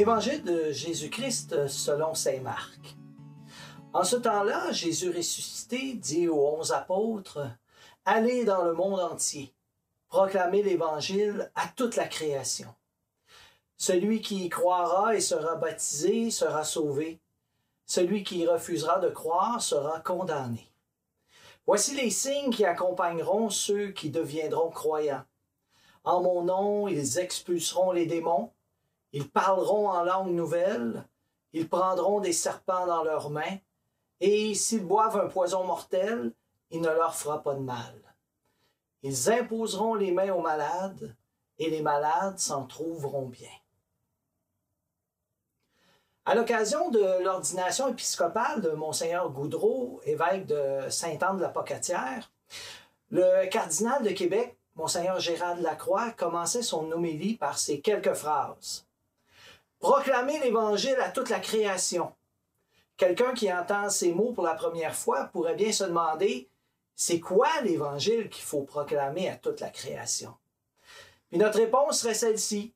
Évangile de Jésus-Christ selon saint Marc. En ce temps-là, Jésus ressuscité dit aux 11 apôtres « Allez dans le monde entier, proclamez l'Évangile à toute la création. Celui qui y croira et sera baptisé sera sauvé. Celui qui refusera de croire sera condamné. Voici les signes qui accompagneront ceux qui deviendront croyants. En mon nom, ils expulseront les démons. Ils parleront en langue nouvelle, ils prendront des serpents dans leurs mains, et s'ils boivent un poison mortel, il ne leur fera pas de mal. Ils imposeront les mains aux malades, et les malades s'en trouveront bien. » À l'occasion de l'ordination épiscopale de Monseigneur Goudreau, évêque de Sainte-Anne-de-la-Pocatière, le cardinal de Québec, Monseigneur Gérald Lacroix, commençait son homélie par ces quelques phrases. Proclamer l'Évangile à toute la création. Quelqu'un qui entend ces mots pour la première fois pourrait bien se demander « C'est quoi l'Évangile qu'il faut proclamer à toute la création? » Puis notre réponse serait celle-ci.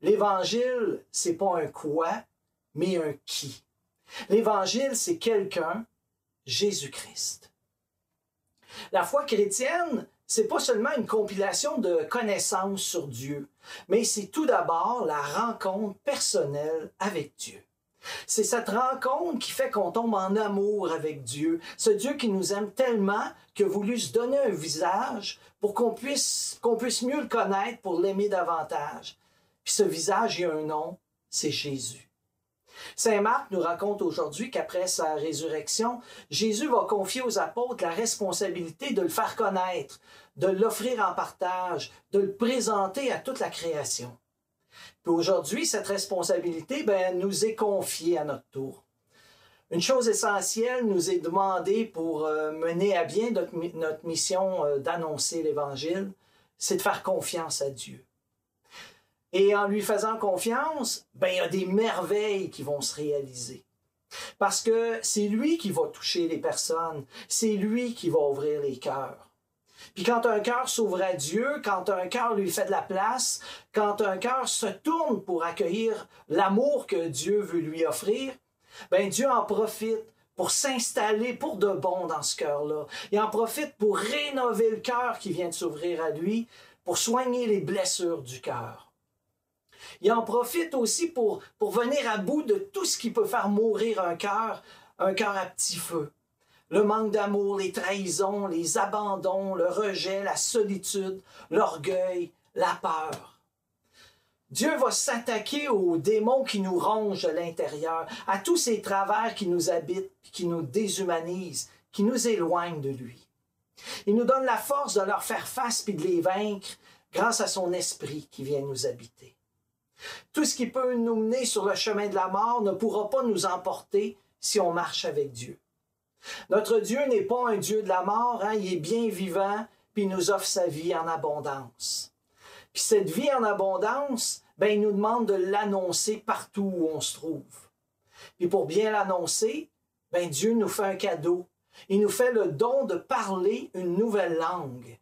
L'Évangile, c'est pas un « quoi », mais un « qui ». L'Évangile, c'est quelqu'un, Jésus-Christ. La foi chrétienne, c'est pas seulement une compilation de connaissances sur Dieu, mais c'est tout d'abord la rencontre personnelle avec Dieu. C'est cette rencontre qui fait qu'on tombe en amour avec Dieu, ce Dieu qui nous aime tellement qu'il a voulu se donner un visage pour qu'on puisse mieux le connaître, pour l'aimer davantage. Puis ce visage, il y a un nom, c'est Jésus. Saint Marc nous raconte aujourd'hui qu'après sa résurrection, Jésus va confier aux apôtres la responsabilité de le faire connaître, de l'offrir en partage, de le présenter à toute la création. Puis aujourd'hui, cette responsabilité, nous est confiée à notre tour. Une chose essentielle nous est demandée pour mener à bien notre mission d'annoncer l'Évangile, c'est de faire confiance à Dieu. Et en lui faisant confiance, il y a des merveilles qui vont se réaliser. Parce que c'est lui qui va toucher les personnes, c'est lui qui va ouvrir les cœurs. Puis quand un cœur s'ouvre à Dieu, quand un cœur lui fait de la place, quand un cœur se tourne pour accueillir l'amour que Dieu veut lui offrir, Dieu en profite pour s'installer pour de bon dans ce cœur-là. Il en profite pour rénover le cœur qui vient de s'ouvrir à lui, pour soigner les blessures du cœur. Il en profite aussi pour venir à bout de tout ce qui peut faire mourir un cœur à petit feu. Le manque d'amour, les trahisons, les abandons, le rejet, la solitude, l'orgueil, la peur. Dieu va s'attaquer aux démons qui nous rongent de l'intérieur, à tous ces travers qui nous habitent, qui nous déshumanisent, qui nous éloignent de lui. Il nous donne la force de leur faire face puis de les vaincre grâce à son esprit qui vient nous habiter. Tout ce qui peut nous mener sur le chemin de la mort ne pourra pas nous emporter si on marche avec Dieu. Notre Dieu n'est pas un Dieu de la mort, il est bien vivant, puis il nous offre sa vie en abondance. Puis cette vie en abondance, il nous demande de l'annoncer partout où on se trouve. Et pour bien l'annoncer, Dieu nous fait un cadeau. Il nous fait le don de parler une nouvelle langue.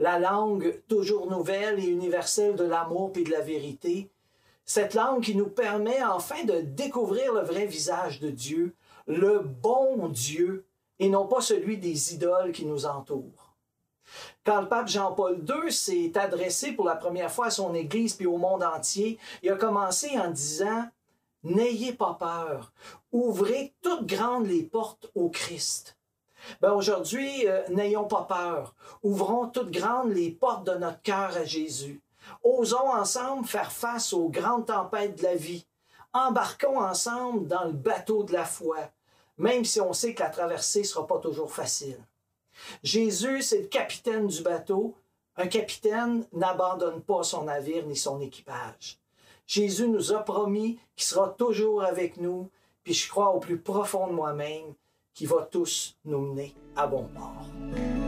La langue toujours nouvelle et universelle de l'amour et de la vérité, cette langue qui nous permet enfin de découvrir le vrai visage de Dieu, le bon Dieu, et non pas celui des idoles qui nous entourent. Quand le pape Jean-Paul II s'est adressé pour la première fois à son Église puis au monde entier, il a commencé en disant « N'ayez pas peur, ouvrez toutes grandes les portes au Christ. » Aujourd'hui, n'ayons pas peur. Ouvrons toutes grandes les portes de notre cœur à Jésus. Osons ensemble faire face aux grandes tempêtes de la vie. Embarquons ensemble dans le bateau de la foi, même si on sait que la traversée ne sera pas toujours facile. Jésus, c'est le capitaine du bateau. Un capitaine n'abandonne pas son navire ni son équipage. Jésus nous a promis qu'il sera toujours avec nous, puis je crois au plus profond de moi-même, qui va tous nous mener à bon port.